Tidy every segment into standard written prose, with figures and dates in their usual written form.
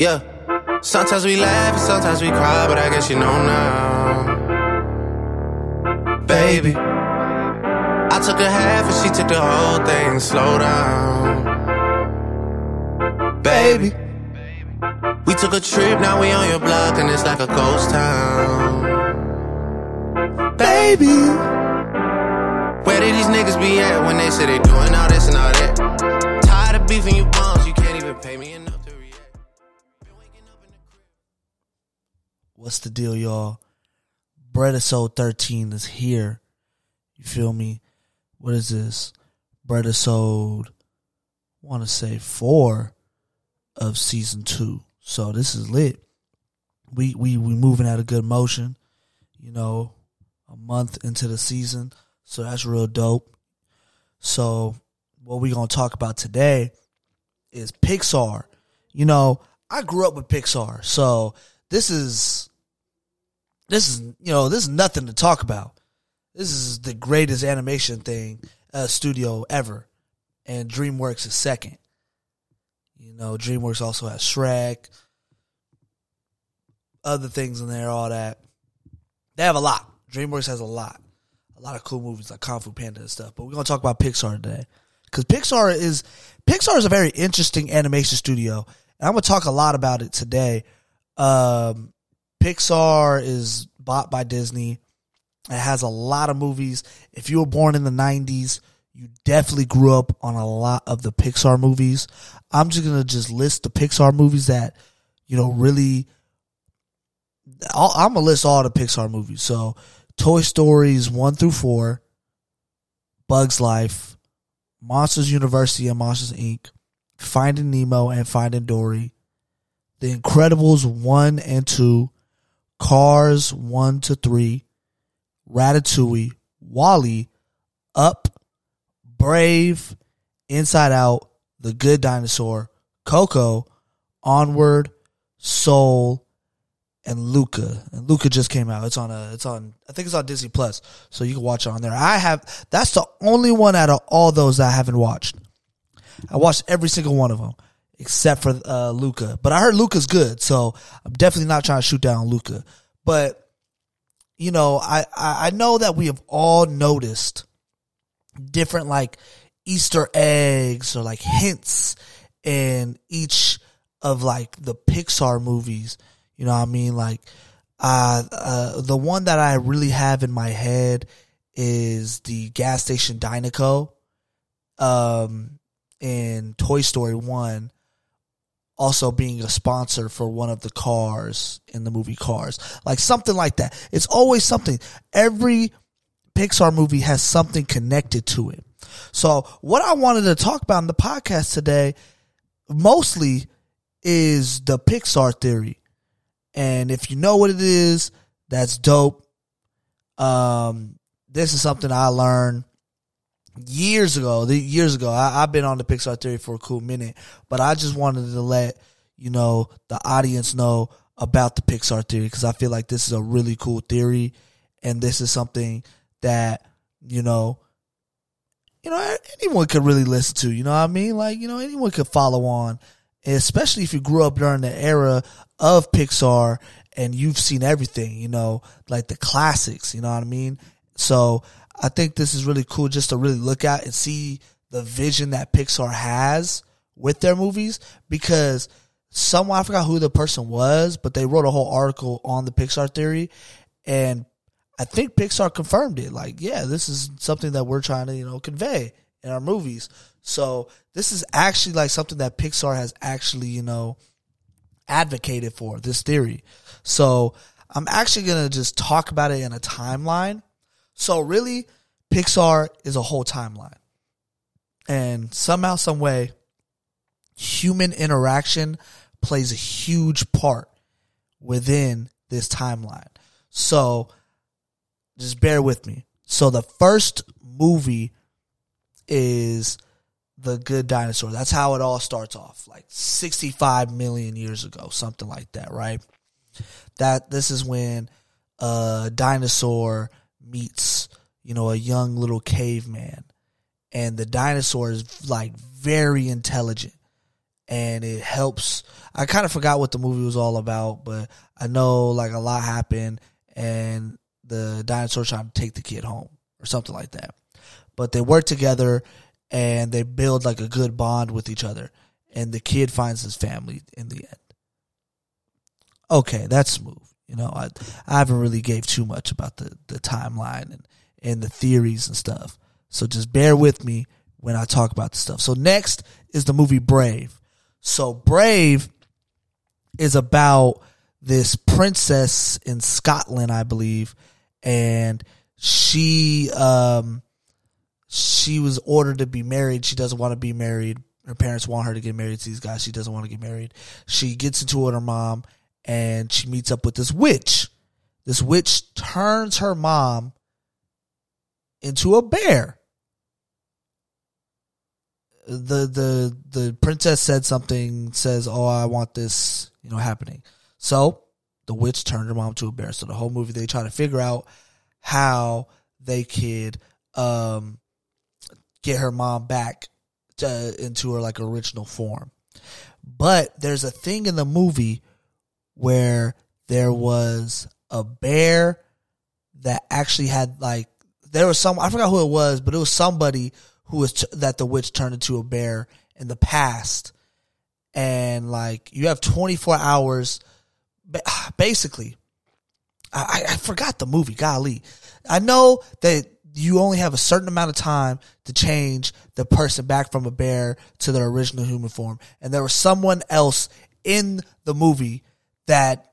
Yeah. Sometimes we laugh and sometimes we cry, but I guess you know now. Baby, I took a half and she took the whole thing. Slow down. Baby, we took a trip, now we on your block and it's like a ghost town. Baby, where did these niggas be at when they say they doing all this and all that? Tired of beefing you bums, you can't even pay me enough. What's the deal, y'all? Bread Episode 13 is here. You feel me? What is this? Bread Episode, I want to say 4 of season 2. So this is lit. We moving at a good motion. You know, a month into the season. So that's real dope. So what we going to talk about today is Pixar. You know, I grew up with Pixar. So This is nothing to talk about. This is the greatest animation thing studio ever, and DreamWorks is second. You know, DreamWorks also has Shrek, other things in there, all that. They have a lot. DreamWorks has a lot of cool movies like Kung Fu Panda and stuff. But we're gonna talk about Pixar today because Pixar is a very interesting animation studio, and I'm gonna talk a lot about it today. Pixar is bought by Disney. It has a lot of movies. If you were born in the 90s, you definitely grew up on a lot of the Pixar movies. I'm just going to list the Pixar movies that, you know, really, I'm going to list all the Pixar movies. So Toy Stories 1 through 4, Bugs Life, Monsters University and Monsters Inc., Finding Nemo and Finding Dory, The Incredibles 1 and 2, Cars 1 to 3, Ratatouille, WALL-E, Up, Brave, Inside Out, The Good Dinosaur, Coco, Onward, Soul, and Luca. And Luca just came out. I think it's on Disney Plus, so you can watch it on there. That's the only one out of all those that I haven't watched. I watched every single one of them. Except for Luca. But I heard Luca's good, so I'm definitely not trying to shoot down Luca. But, you know, I know that we have all noticed different, like, Easter eggs or, like, hints in each of, like, the Pixar movies. You know what I mean? Like, the one that I really have in my head is the gas station Dinoco in Toy Story 1. Also being a sponsor for one of the cars in the movie Cars. Like something like that. It's always something. Every Pixar movie has something connected to it. So what I wanted to talk about in the podcast today mostly is the Pixar theory. And if you know what it is, that's dope. This is something I learned years ago. I've been on the Pixar theory for a cool minute, but I just wanted to let, you know, the audience know about the Pixar theory because I feel like this is a really cool theory, and this is something that, you know, anyone could really listen to, you know what I mean? Like, you know, anyone could follow on, especially if you grew up during the era of Pixar and you've seen everything, you know, like the classics, you know what I mean? So I think this is really cool just to really look at and see the vision that Pixar has with their movies, because someone, I forgot who the person was, but they wrote a whole article on the Pixar theory, and I think Pixar confirmed it. Like, yeah, this is something that we're trying to, you know, convey in our movies. So this is actually like something that Pixar has actually, you know, advocated for, this theory. So I'm actually going to just talk about it in a timeline. So really, Pixar is a whole timeline. And somehow, some way, human interaction plays a huge part within this timeline. So just bear with me. So the first movie is The Good Dinosaur. That's how it all starts off, like 65 million years ago, something like that, right? This is when a dinosaur meets, you know, a young little caveman, and the dinosaur is like very intelligent, and it helps. I kind of forgot what the movie was all about, but I know like a lot happened and the dinosaur trying to take the kid home or something like that. But they work together and they build like a good bond with each other, and the kid finds his family in the end. Okay, that's smooth. You know, I haven't really gave too much about the timeline and the theories and stuff. So just bear with me when I talk about the stuff. So next is the movie Brave. So Brave is about this princess in Scotland, I believe, and she was ordered to be married. She doesn't want to be married. Her parents want her to get married to these guys. She doesn't want to get married. She gets into it with her mom, and she meets up with this witch. This witch turns her mom into a bear. The princess said something, says, "Oh, I want this, you know, happening." So the witch turned her mom to a bear. So the whole movie they try to figure out how they could get her mom back into her like original form. But there's a thing in the movie where there was a bear that actually had like, there was some, I forgot who it was, but it was somebody who was that the witch turned into a bear in the past. And like, you have 24 hours basically. I forgot the movie, golly. I know that you only have a certain amount of time to change the person back from a bear to their original human form. And there was someone else in the movie that,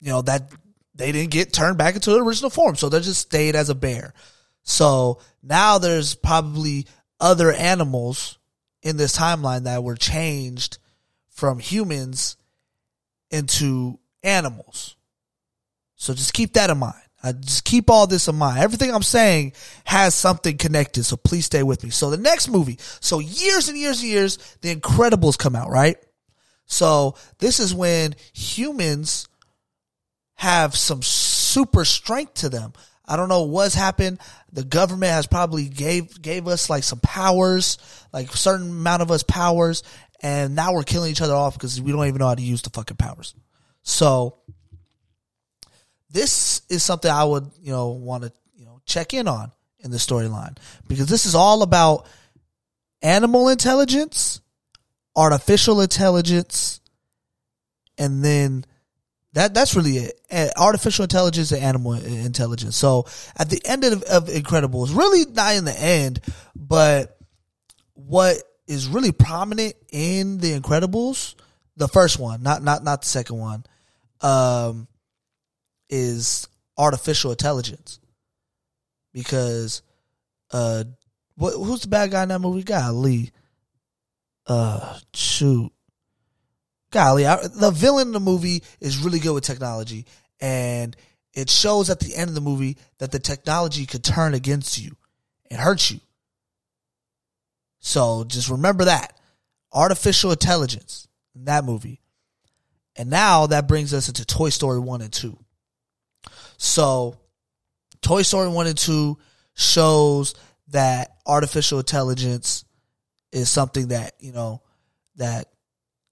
you know, that they didn't get turned back into the original form. So they just stayed as a bear. So now there's probably other animals in this timeline that were changed from humans into animals. So just keep that in mind. Just keep all this in mind. Everything I'm saying has something connected, so please stay with me. So the next movie, so years and years and years, The Incredibles come out, right? So this is when humans have some super strength to them. I don't know what's happened. The government has probably gave us like some powers, like a certain amount of us powers, and now we're killing each other off because we don't even know how to use the fucking powers. So this is something I would, you know, want to, you know, check in on in the storyline, because this is all about animal intelligence, artificial intelligence, and then that's really it. Artificial intelligence and animal intelligence. So at the end of Incredibles, really not in the end, but what is really prominent in The Incredibles, the first one, not the second one, is artificial intelligence. Because who's the bad guy in that movie? Golly. The villain in the movie is really good with technology, and it shows at the end of the movie that the technology could turn against you and hurt you. So just remember that. Artificial intelligence in that movie. And now that brings us into Toy Story 1 and 2. So Toy Story 1 and 2 shows that artificial intelligence is something that, you know, that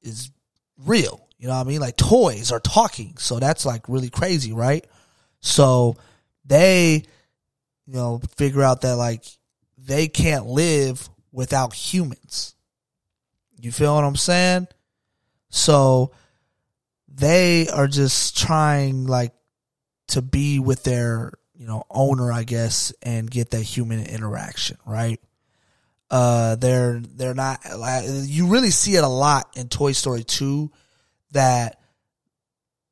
is real. You know what I mean? Like, toys are talking. So that's like really crazy, right? So they, you know, figure out that like they can't live without humans. You feel what I'm saying? So they are just trying like to be with their, you know, owner, I guess, and get that human interaction, right? They're not, you really see it a lot in Toy Story 2 that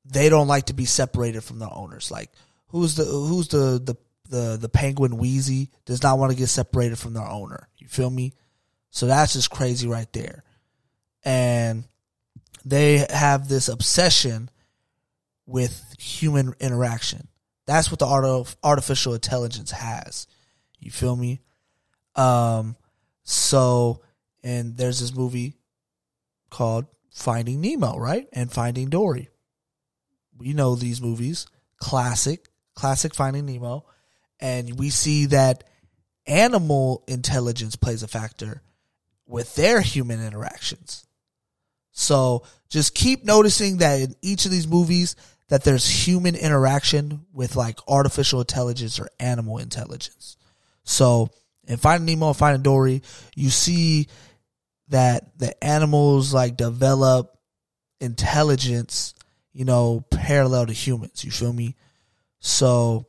they don't like to be separated from their owners. Like, who's the penguin Wheezy does not want to get separated from their owner. You feel me? So that's just crazy right there. And they have this obsession with human interaction. That's what the art of artificial intelligence has. You feel me? So, and there's this movie called Finding Nemo, right? And Finding Dory. We know these movies. Classic Finding Nemo. And we see that animal intelligence plays a factor with their human interactions. So just keep noticing that in each of these movies that there's human interaction with like artificial intelligence or animal intelligence. So in Finding Nemo and Finding Dory, you see that the animals like develop intelligence, you know, parallel to humans. You feel me? So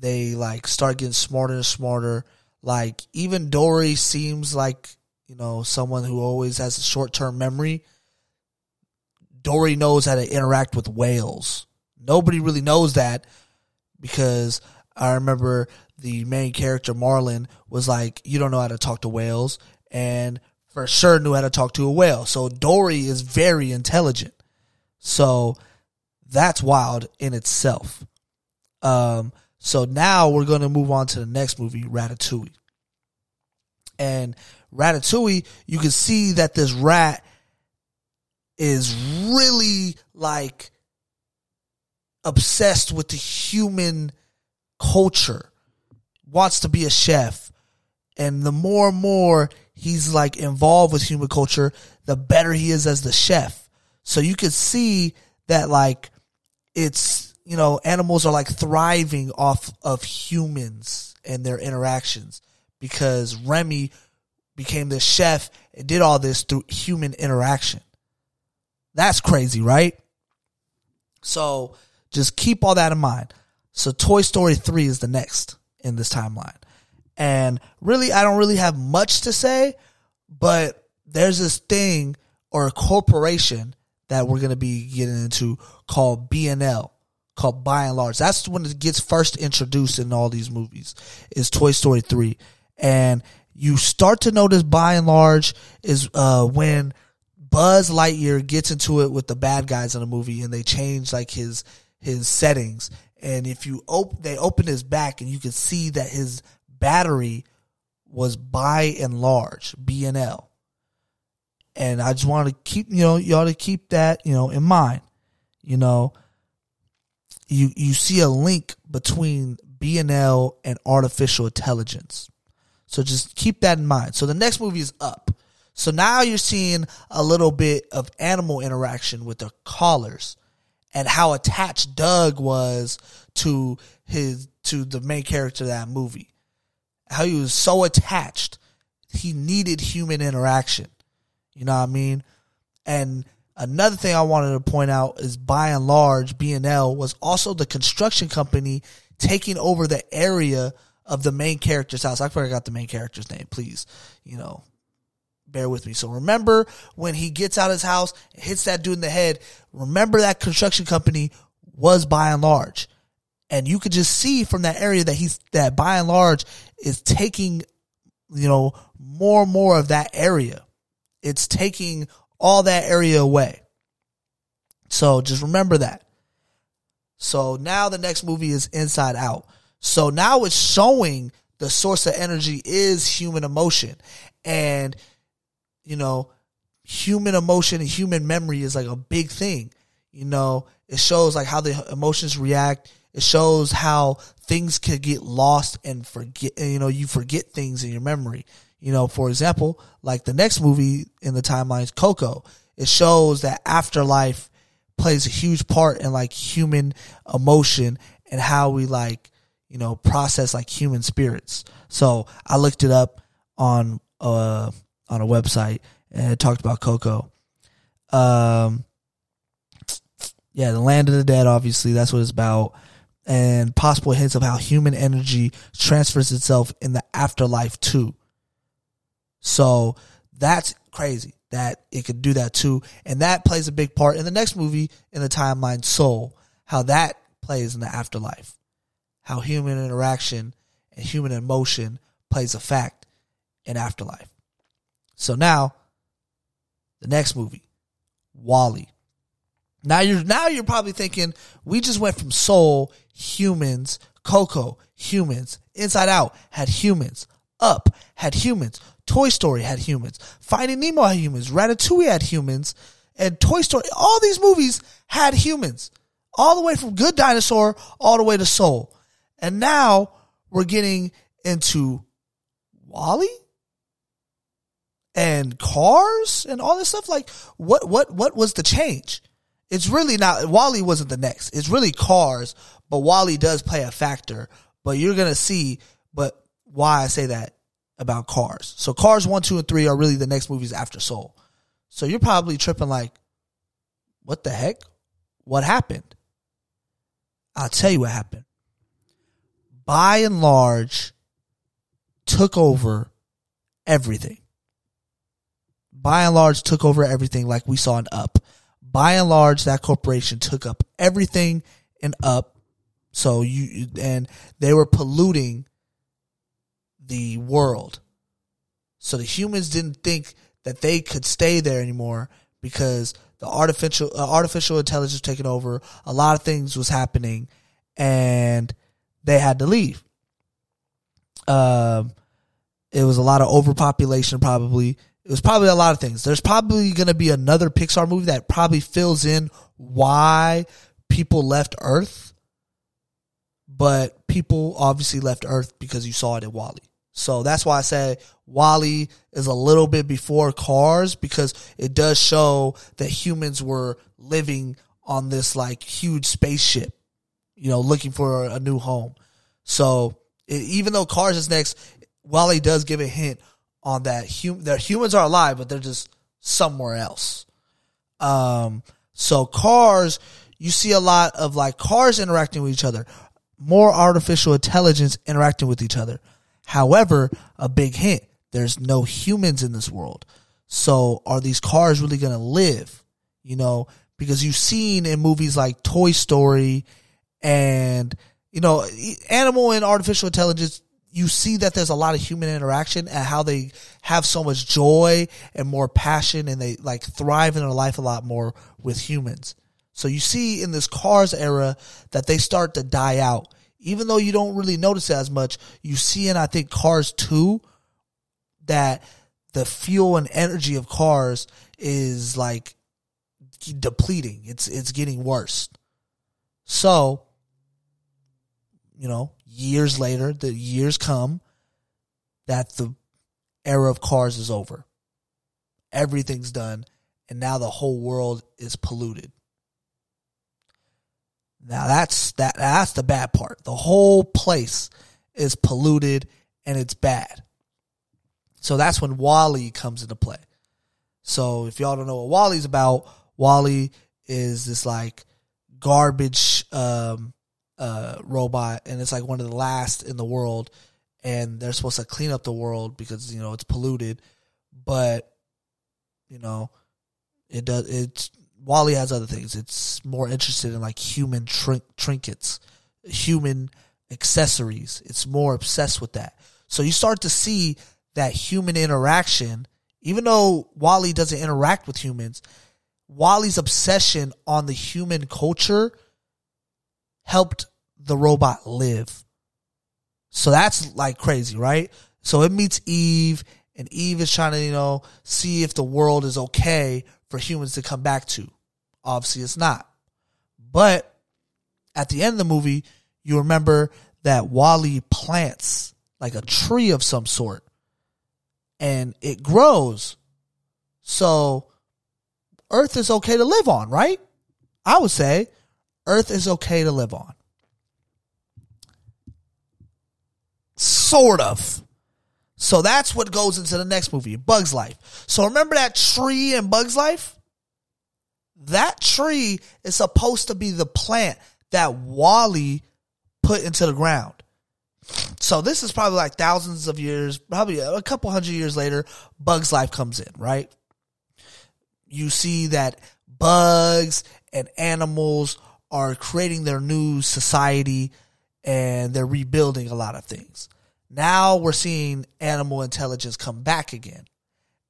they like start getting smarter and smarter. Like even Dory seems like, you know, someone who always has a short-term memory. Dory knows how to interact with whales. Nobody really knows that, because I remember the main character, Marlin, was like, you don't know how to talk to whales, and for sure knew how to talk to a whale. So Dory is very intelligent. So that's wild in itself. So now we're going to move on to the next movie, Ratatouille. And Ratatouille, you can see that this rat is really like obsessed with the human culture, wants to be a chef, and the more and more he's like involved with human culture, the better he is as the chef. So you can see that like it's, you know, animals are like thriving off of humans and their interactions, because Remy became the chef and did all this through human interaction. That's crazy, right? So just keep all that in mind. So Toy Story 3 is the next in this timeline. And really, I don't really have much to say, but there's this thing or a corporation that we're going to be getting into called BNL, called Buy n Large. That's when it gets first introduced in all these movies, is Toy Story 3. And you start to notice Buy n Large is when Buzz Lightyear gets into it with the bad guys in the movie, and they change like his settings. And if you they open his back, and you can see that his battery was Buy n Large, BNL. And I just wanted to keep, you know, y'all to keep that, you know, in mind. You know, you see a link between BNL and artificial intelligence. So just keep that in mind. So the next movie is Up. So now you're seeing a little bit of animal interaction with the collars and how attached Doug was to the main character of that movie. How he was so attached. He needed human interaction. You know what I mean? And another thing I wanted to point out is Buy n Large, B&L, was also the construction company taking over the area of the main character's house. I forgot the main character's name, please. You know, bear with me. So remember when he gets out of his house, hits that dude in the head, remember that construction company was Buy n Large. And you could just see from that area that that Buy n Large is taking, you know, more and more of that area. It's taking all that area away. So just remember that. So now the next movie is Inside Out. So now it's showing the source of energy is human emotion. And you know, human emotion and human memory is like a big thing. You know, it shows like how the emotions react. It shows how things could get lost and forget, you know, you forget things in your memory. You know, for example, like the next movie in the timeline is Coco. It shows that afterlife plays a huge part in like human emotion and how we like, you know, process like human spirits. So I looked it up on a website, and it talked about Coco. The Land of the Dead, obviously, that's what it's about, and possible hints of how human energy transfers itself in the afterlife too. So that's crazy that it could do that too, and that plays a big part in the next movie in the timeline, Soul, how that plays in the afterlife, how human interaction and human emotion plays a fact in afterlife. So now, the next movie, WALL-E. Now you're probably thinking, we just went from Soul, humans, Coco, humans, Inside Out had humans, Up had humans, Toy Story had humans, Finding Nemo had humans, Ratatouille had humans, and Toy Story. All these movies had humans, all the way from Good Dinosaur all the way to Soul. And now we're getting into WALL-E? and Cars and all this stuff. Like, what was the change? It's really not, WALL-E wasn't the next. It's really Cars, but WALL-E does play a factor. But you're going to see, but why I say that about Cars. So Cars 1, 2, and 3 are really the next movies after Soul. So you're probably tripping like, what the heck? What happened? I'll tell you what happened. By and Large took over everything. By and Large took over everything like we saw in Up. By and Large, that corporation took up everything in Up. So and they were polluting the world. So the humans didn't think that they could stay there anymore because the artificial intelligence was taking over. A lot of things was happening, and they had to leave. It was a lot of overpopulation probably. It was probably a lot of things. There's probably going to be another Pixar movie that probably fills in why people left Earth. But people obviously left Earth because you saw it in WALL-E. So that's why I say WALL-E is a little bit before Cars, because it does show that humans were living on this like huge spaceship, you know, looking for a new home. So even though Cars is next, WALL-E does give a hint on that their humans are alive, but they're just somewhere else. So Cars, you see a lot of like cars interacting with each other, more artificial intelligence interacting with each other. However, a big hint, there's no humans in this world. So are these cars really going to live? You know, because you've seen in movies like Toy Story and, you know, animal and artificial intelligence, you see that there's a lot of human interaction and how they have so much joy and more passion, and they like thrive in their life a lot more with humans. So you see in this Cars era that they start to die out. Even though you don't really notice it as much, you see in, I think, Cars 2 that the fuel and energy of Cars is like depleting. It's getting worse. So, you know, years later, the years come that the era of Cars is over. Everything's done, and now the whole world is polluted. Now that's the bad part. The whole place is polluted and it's bad. So that's when WALL-E comes into play. So if y'all don't know what WALL-E's about, WALL-E is this like garbage robot, and it's like one of the last in the world, and they're supposed to clean up the world because, you know, it's polluted, but you know, WALL-E has other things. It's more interested in like human trinkets, human accessories. It's more obsessed with that. So you start to see that human interaction. Even though WALL-E doesn't interact with humans, WALL-E's obsession on the human culture helped the robot live. So that's like crazy, right? So it meets Eve, and Eve is trying to, you know, see if the world is okay for humans to come back to. Obviously it's not. But at the end of the movie, you remember that WALL-E plants like a tree of some sort, and it grows. So Earth is okay to live on, right? I would say Earth is okay to live on. Sort of. So that's what goes into the next movie, Bug's Life. So remember that tree in Bug's Life? That tree is supposed to be the plant that WALL-E put into the ground. So this is probably like thousands of years, probably a couple hundred years later, Bug's Life comes in, right? You see that bugs and animals are creating their new society, and they're rebuilding a lot of things. Now we're seeing animal intelligence come back again,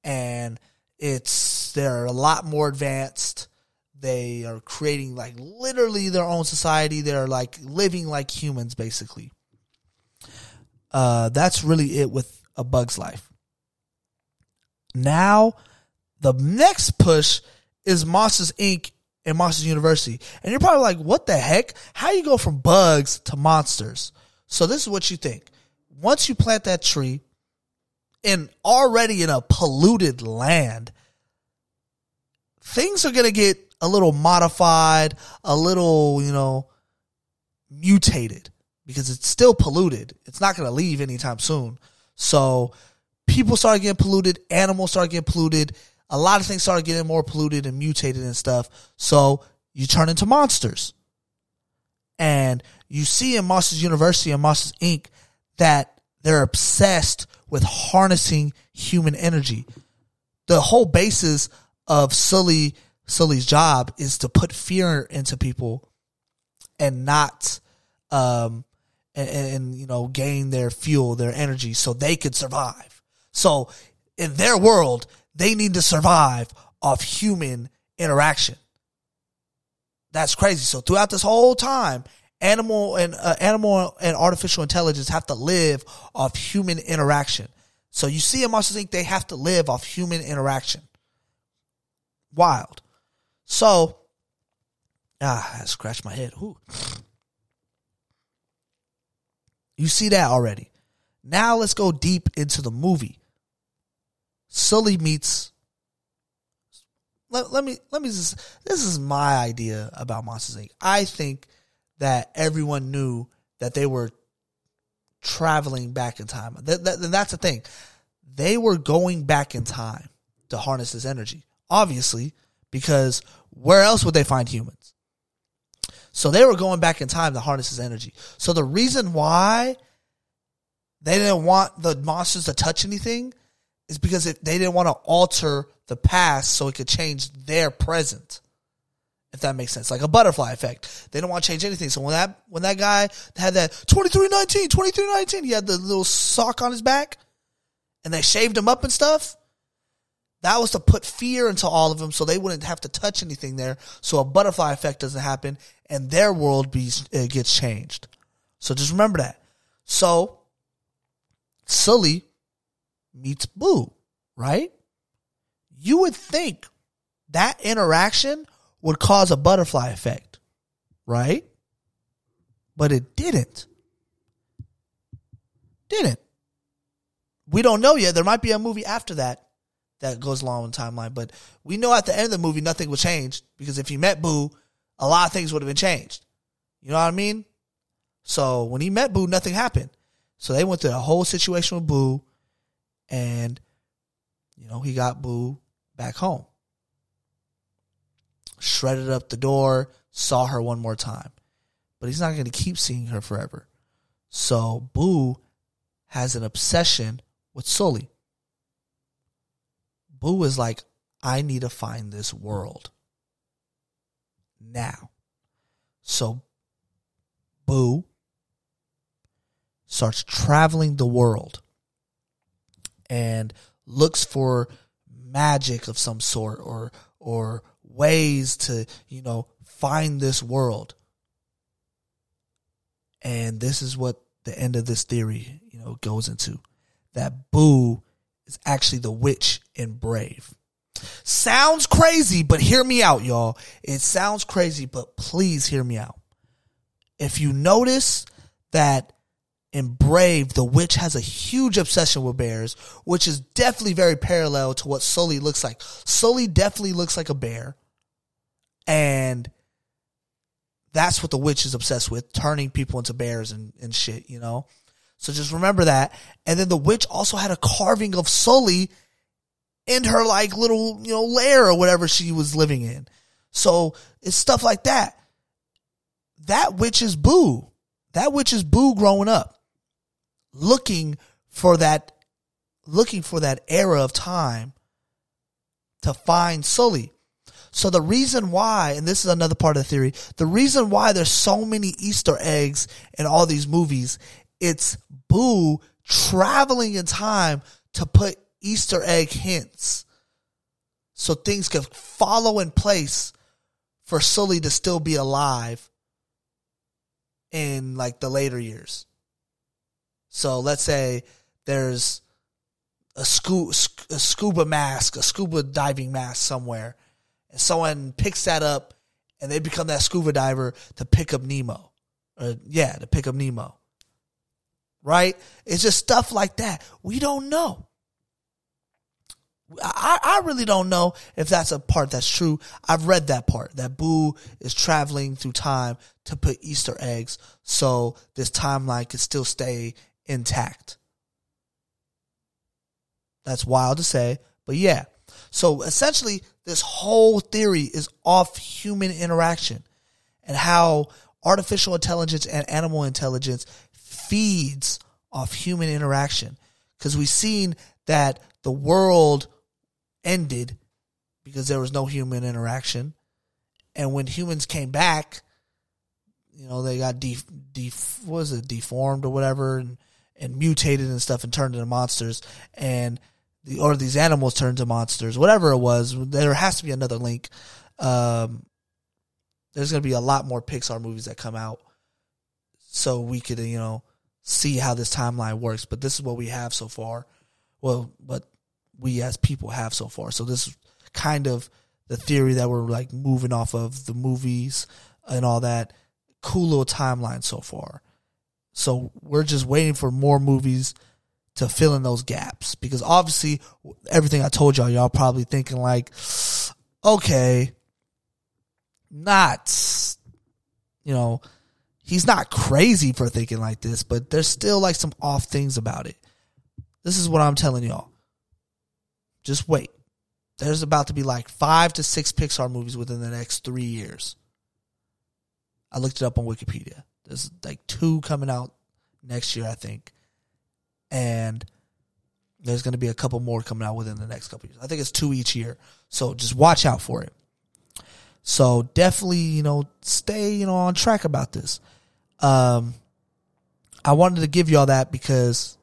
and they're a lot more advanced. They are creating like literally their own society. They're like living like humans, basically. That's really it with A Bug's Life. Now the next push is Monsters Inc. and Monsters University, and you're probably like, "What the heck? How you go from bugs to monsters?" So this is what you think. Once you plant that tree, and already in a polluted land, things are going to get a little modified, a little, mutated, because it's still polluted. It's not going to leave anytime soon. So people start getting polluted. Animals start getting polluted. A lot of things start getting more polluted and mutated and stuff. So you turn into monsters. And you see in Monsters University and Monsters, Inc. that they're obsessed with harnessing human energy. The whole basis of Sully's job is to put fear into people and not gain their fuel, their energy, so they could survive. So in their world, they need to survive off human interaction. That's crazy. So throughout this whole time, animal and artificial intelligence have to live off human interaction. So you see in Monsters, Inc., they have to live off human interaction. Wild. So, I scratched my head. Ooh. You see that already. Now let's go deep into the movie. Sully meets... Let me just... This is my idea about Monsters, Inc. I think that everyone knew that they were traveling back in time. That's the thing. They were going back in time to harness this energy. Obviously, because where else would they find humans? So they were going back in time to harness this energy. So the reason why they didn't want the monsters to touch anything is because they didn't want to alter the past so it could change their present, if that makes sense. Like a butterfly effect. They don't want to change anything. So when that guy had that 2319, he had the little sock on his back and they shaved him up and stuff. That was to put fear into all of them so they wouldn't have to touch anything there, so a butterfly effect doesn't happen and their world gets changed. So just remember that. So Sully meets Boo, right? You would think that interaction would cause a butterfly effect, right? But it didn't. We don't know yet. There might be a movie after that that goes along with the timeline. But we know at the end of the movie, nothing will change. Because if he met Boo, a lot of things would have been changed. You know what I mean? So when he met Boo, nothing happened. So they went through a whole situation with Boo. And, he got Boo back home. Shredded up the door. Saw her one more time. But he's not going to keep seeing her forever. So Boo has an obsession with Sully. Boo is like, I need to find this world now. So Boo starts traveling the world and looks for magic of some sort or ways to, find this world. And this is what the end of this theory, goes into, that Boo is actually the witch in Brave. Sounds crazy, but hear me out, y'all. It sounds crazy, but please hear me out. If you notice that in Brave, the witch has a huge obsession with bears, which is definitely very parallel to what Sully looks like. Sully definitely looks like a bear, and that's what the witch is obsessed with, turning people into bears and shit, So just remember that. And then the witch also had a carving of Sully in her little, lair or whatever she was living in. So it's stuff like that. That witch is Boo. That witch is Boo growing up, looking for that era of time to find Sully. So the reason why, and this is another part of the theory, the reason why there's so many Easter eggs in all these movies, it's Boo traveling in time to put Easter egg hints so things could follow in place for Sully to still be alive in the later years. So let's say there's a scuba mask, a scuba diving mask somewhere, and someone picks that up and they become that scuba diver to pick up Nemo. Right? It's just stuff like that. We don't know. I really don't know if that's a part that's true. I've read that part, that Boo is traveling through time to put Easter eggs so this timeline could still stay intact. That's wild to say, but yeah. So essentially, this whole theory is off human interaction and how artificial intelligence and animal intelligence feeds off human interaction. Because we've seen that the world ended because there was no human interaction. And when humans came back, you know, they got deformed or whatever and mutated and stuff and turned into monsters. And or these animals turned to monsters, whatever it was. There has to be another link. There's going to be a lot more Pixar movies that come out so we could, you know, see how this timeline works. But this is what we have so far. Well, what we as people have so far. So this is kind of the theory that we're like moving off of the movies and all that. Cool little timeline so far. So we're just waiting for more movies to fill in those gaps. Because obviously, everything I told y'all, y'all probably thinking like, okay, not, you know, he's not crazy for thinking like this, but there's still like some off things about it. This is what I'm telling y'all. Just wait. There's about to be like 5 to 6 Pixar movies within the next 3 years. I looked it up on Wikipedia. There's like 2 coming out next year, I think. And there's going to be a couple more coming out within the next couple years. I think it's 2 each year. So just watch out for it. So definitely, you know, stay, you know, on track about this. I wanted to give y'all that because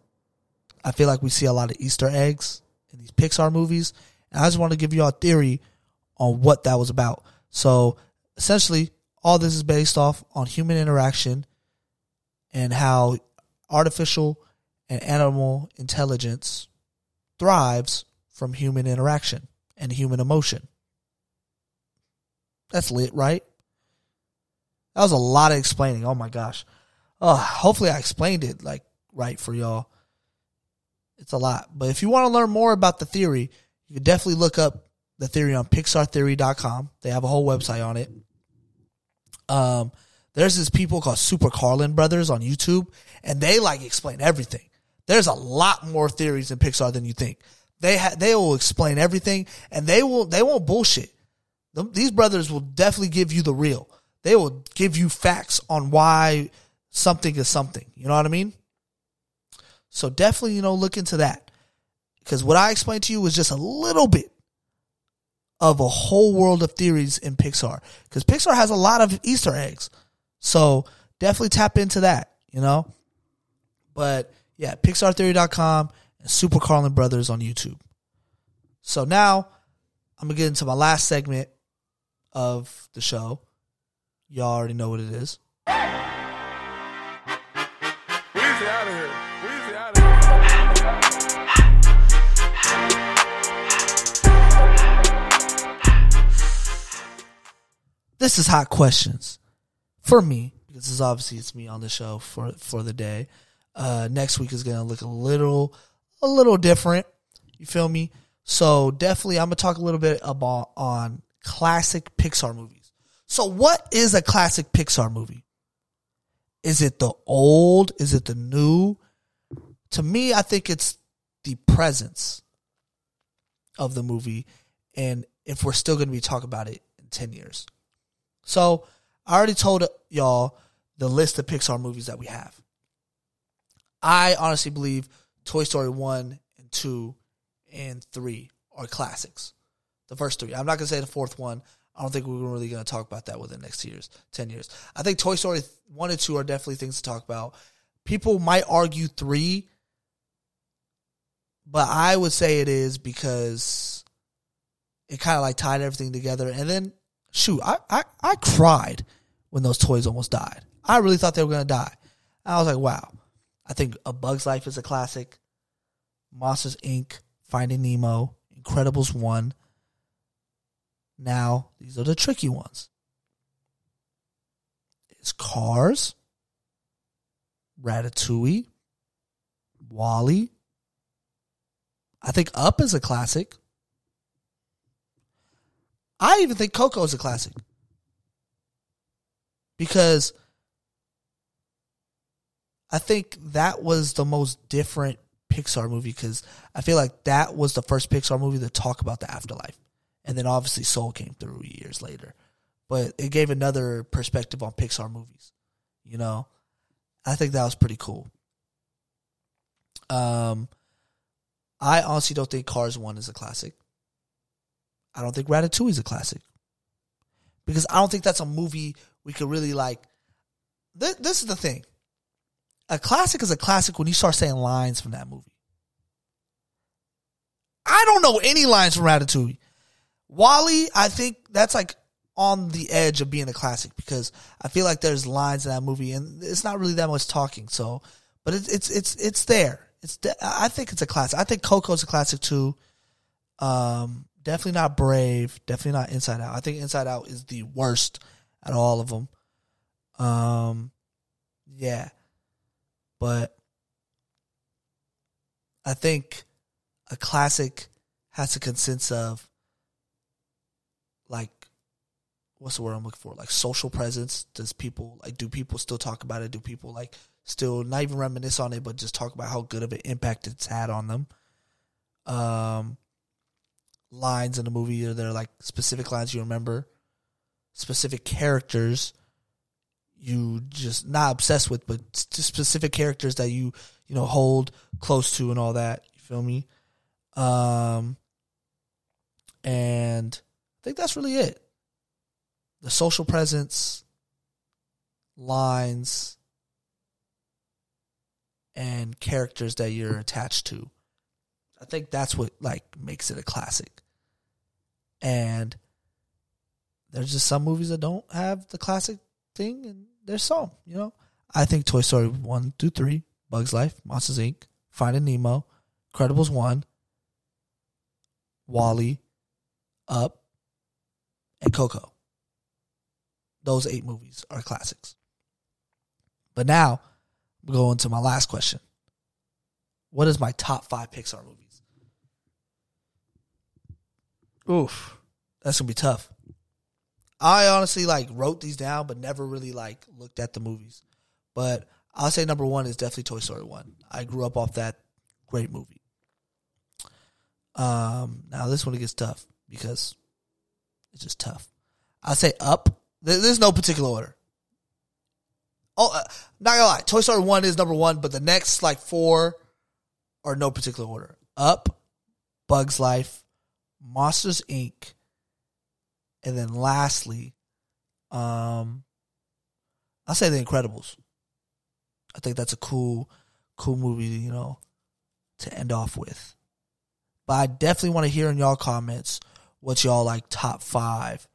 I feel like we see a lot of Easter eggs in these Pixar movies. And I just want to give y'all a theory on what that was about. So essentially, all this is based off on human interaction and how artificial and animal intelligence thrives from human interaction and human emotion. That's lit, right? That was a lot of explaining. Oh my gosh. Hopefully I explained it like right for y'all. It's a lot. But if you want to learn more about the theory, you can definitely look up the theory on PixarTheory.com. They have a whole website on it. There's this people called Super Carlin Brothers on YouTube, and they like explain everything. There's a lot more theories in Pixar than you think. They will explain everything, and they won't bullshit. These brothers will definitely give you the real. They will give you facts on why something is something. You know what I mean? So definitely, you know, look into that, because what I explained to you was just a little bit of a whole world of theories in Pixar, because Pixar has a lot of Easter eggs. So definitely tap into that, you know? But yeah, PixarTheory.com and Super Carlin Brothers on YouTube. So now I'm going to get into my last segment of the show. Y'all already know what it is. This is Hot Questions. For me, because it's obviously it's me on the show for the day. Next week is going to look a little different. You feel me? So definitely I'm going to talk a little bit about on classic Pixar movies. So what is a classic Pixar movie? Is it the old? Is it the new? To me, I think it's the presence of the movie and if we're still going to be talking about it in 10 years. So I already told y'all the list of Pixar movies that we have. I honestly believe Toy Story 1 and 2 and 3 are classics. The first 3. I'm not going to say the fourth one. I don't think we're really going to talk about that within the next 10 years. I think Toy Story 1 and 2 are definitely things to talk about. People might argue 3, but I would say it is because it kind of like tied everything together. And then, shoot, I cried when those toys almost died. I really thought they were going to die. I was like, wow. I think A Bug's Life is a classic. Monsters, Inc., Finding Nemo, Incredibles 1. Now, these are the tricky ones. It's Cars, Ratatouille, WALL-E. I think Up is a classic. I even think Coco is a classic. Because I think that was the most different Pixar movie, because I feel like that was the first Pixar movie to talk about the afterlife. And then obviously Soul came through years later. But it gave another perspective on Pixar movies. You know? I think that was pretty cool. I honestly don't think Cars 1 is a classic. I don't think Ratatouille is a classic. Because I don't think that's a movie we could really like. This is the thing. A classic is a classic when you start saying lines from that movie. I don't know any lines from Ratatouille. WALL-E, I think that's like on the edge of being a classic, because I feel like there's lines in that movie and it's not really that much talking. So, but it's there. I think it's a classic. I think Coco's a classic too. Definitely not Brave. Definitely not Inside Out. I think Inside Out is the worst out of all of them. Yeah. But I think a classic has to consist of, like, what's the word I'm looking for? Like, social presence. Do people still talk about it? Do people, like, still not even reminisce on it, but just talk about how good of an impact it's had on them? Lines in the movie, or they're like specific lines you remember, specific characters you just not obsessed with, but specific characters that you know hold close to and all that. You feel me? And I think that's really it. The social presence, lines, and characters that you're attached to. I think that's what, like, makes it a classic. And there's just some movies that don't have the classic thing, and there's some, you know. I think Toy Story 1 through 3, Bug's Life, Monsters, Inc., Finding Nemo, Incredibles 1, WALL-E, Up, and Coco. Those 8 movies are classics. But now, I'm going to my last question. What is my top 5 Pixar movies? Oof. That's going to be tough. I honestly, like, wrote these down, but never really, like, looked at the movies. But I'll say number 1 is definitely Toy Story 1. I grew up off that. Great movie. Now this one gets tough, because it's just tough. I'll say Up. There's no particular order. Oh, not going to lie. Toy Story 1 is number 1, but the next, like, 4... or no particular order. Up, Bug's Life, Monsters, Inc., and then lastly, I'll say The Incredibles. I think that's a cool movie, you know, to end off with. But I definitely want to hear in y'all comments what y'all, like, top 5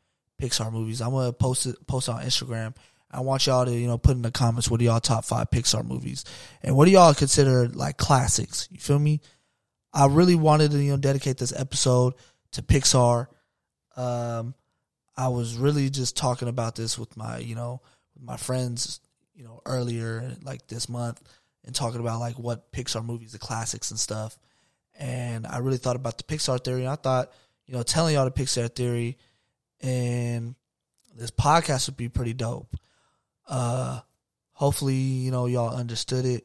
Pixar movies. I'm going to post it on Instagram. I want y'all to, you know, put in the comments what are y'all top 5 Pixar movies, and what do y'all consider, like, classics? You feel me? I really wanted to, you know, dedicate this episode to Pixar. I was really just talking about this with my friends, you know, earlier, like, this month, and talking about, like, what Pixar movies are classics and stuff. And I really thought about the Pixar theory, and I thought, you know, telling y'all the Pixar theory and this podcast would be pretty dope. Hopefully, you know, y'all understood it.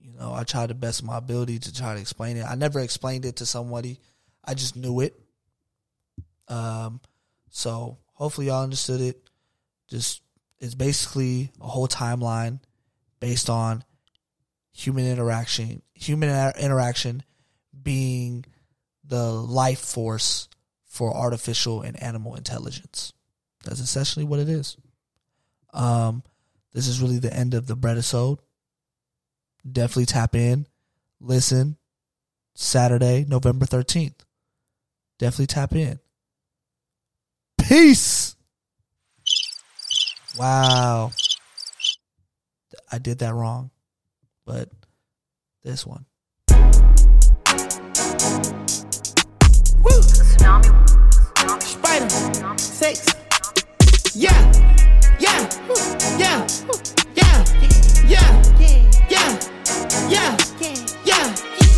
You know, I tried the best of my ability to try to explain it. I never explained it to somebody. I just knew it. So hopefully y'all understood it. Just, it's basically a whole timeline based on human interaction being the life force for artificial and animal intelligence. That's essentially what it is. This is really the end of the breadisode. Definitely tap in, listen. Saturday, November 13th. Definitely tap in. Peace. Wow, I did that wrong, but this one. Woo! Spider Six. Yeah. Yeah, yeah, yeah, yeah, yeah, yeah, yeah.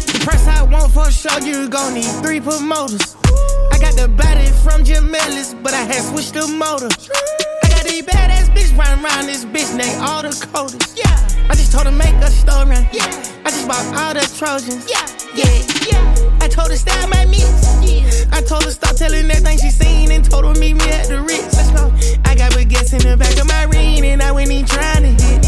The price I want for sure, you gon' need 3 promoters. I got got the body from Jamelis, but I had switched the motor. I got these badass bitches riding around this bitch, they all the coldest. Yeah. I just told her make a story. Yeah. I just bought all the Trojans. Yeah. Yeah. Yeah. I told her style my mix. Yeah. I told her stop telling that thing she seen and told her meet me at the Ritz. Let's go. I got baguettes in the back of my ring and I went in trying to hit.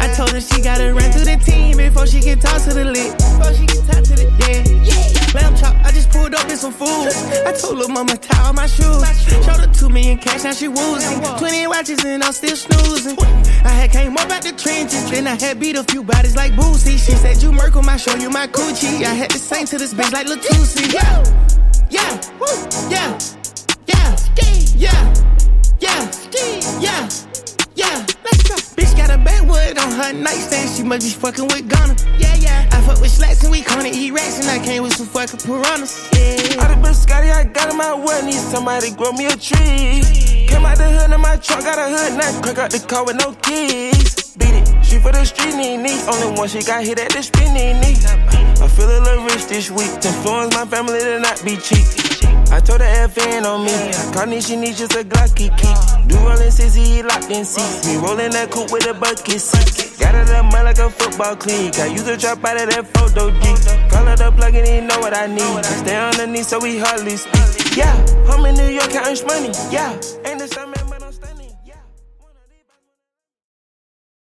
I told her she gotta run through the team before she can talk to the lick. Before she can talk to the yeah. Lamb chop, I just pulled up in some food. I told little mama tie all my shoes. Showed her $2 million cash, now she woozing. 20 watches and I'm still snoozing. I had came up out the trenches, then I had beat a few bodies like Boosie. She said you Merkle, I show you my coochie. I had to sing to this bitch like Lil Tusi. Yeah, yeah, yeah, yeah, yeah, yeah, yeah, yeah. Bitch got a backwood on her nightstand. She must be fucking with Ghana. Yeah, yeah. I fuck with slacks and we gonna eat racks, and I came with some fucking piranhas. Yeah. All the biscotti I got in my wood, need somebody grow me a tree. Came out the hood in my truck, got a hood, now crack out the car with no keys. Beat it, she for the street, nee. Only one she got hit at the street, nee. I feel a little rich this week, to influence my family to not be cheap. I told her FN on me, Connie, she needs just a Glocky key. Do rollin' sissy, locked in seats. Me rollin' that coupe with a bucket seat. Got her the mud like a football clique. I used to drop out of that photo geek. Call her the plug and he know what I need. I stay on the knee so we hardly speak. Yeah, I'm in New York, countin' money. Yeah, ain't the summer.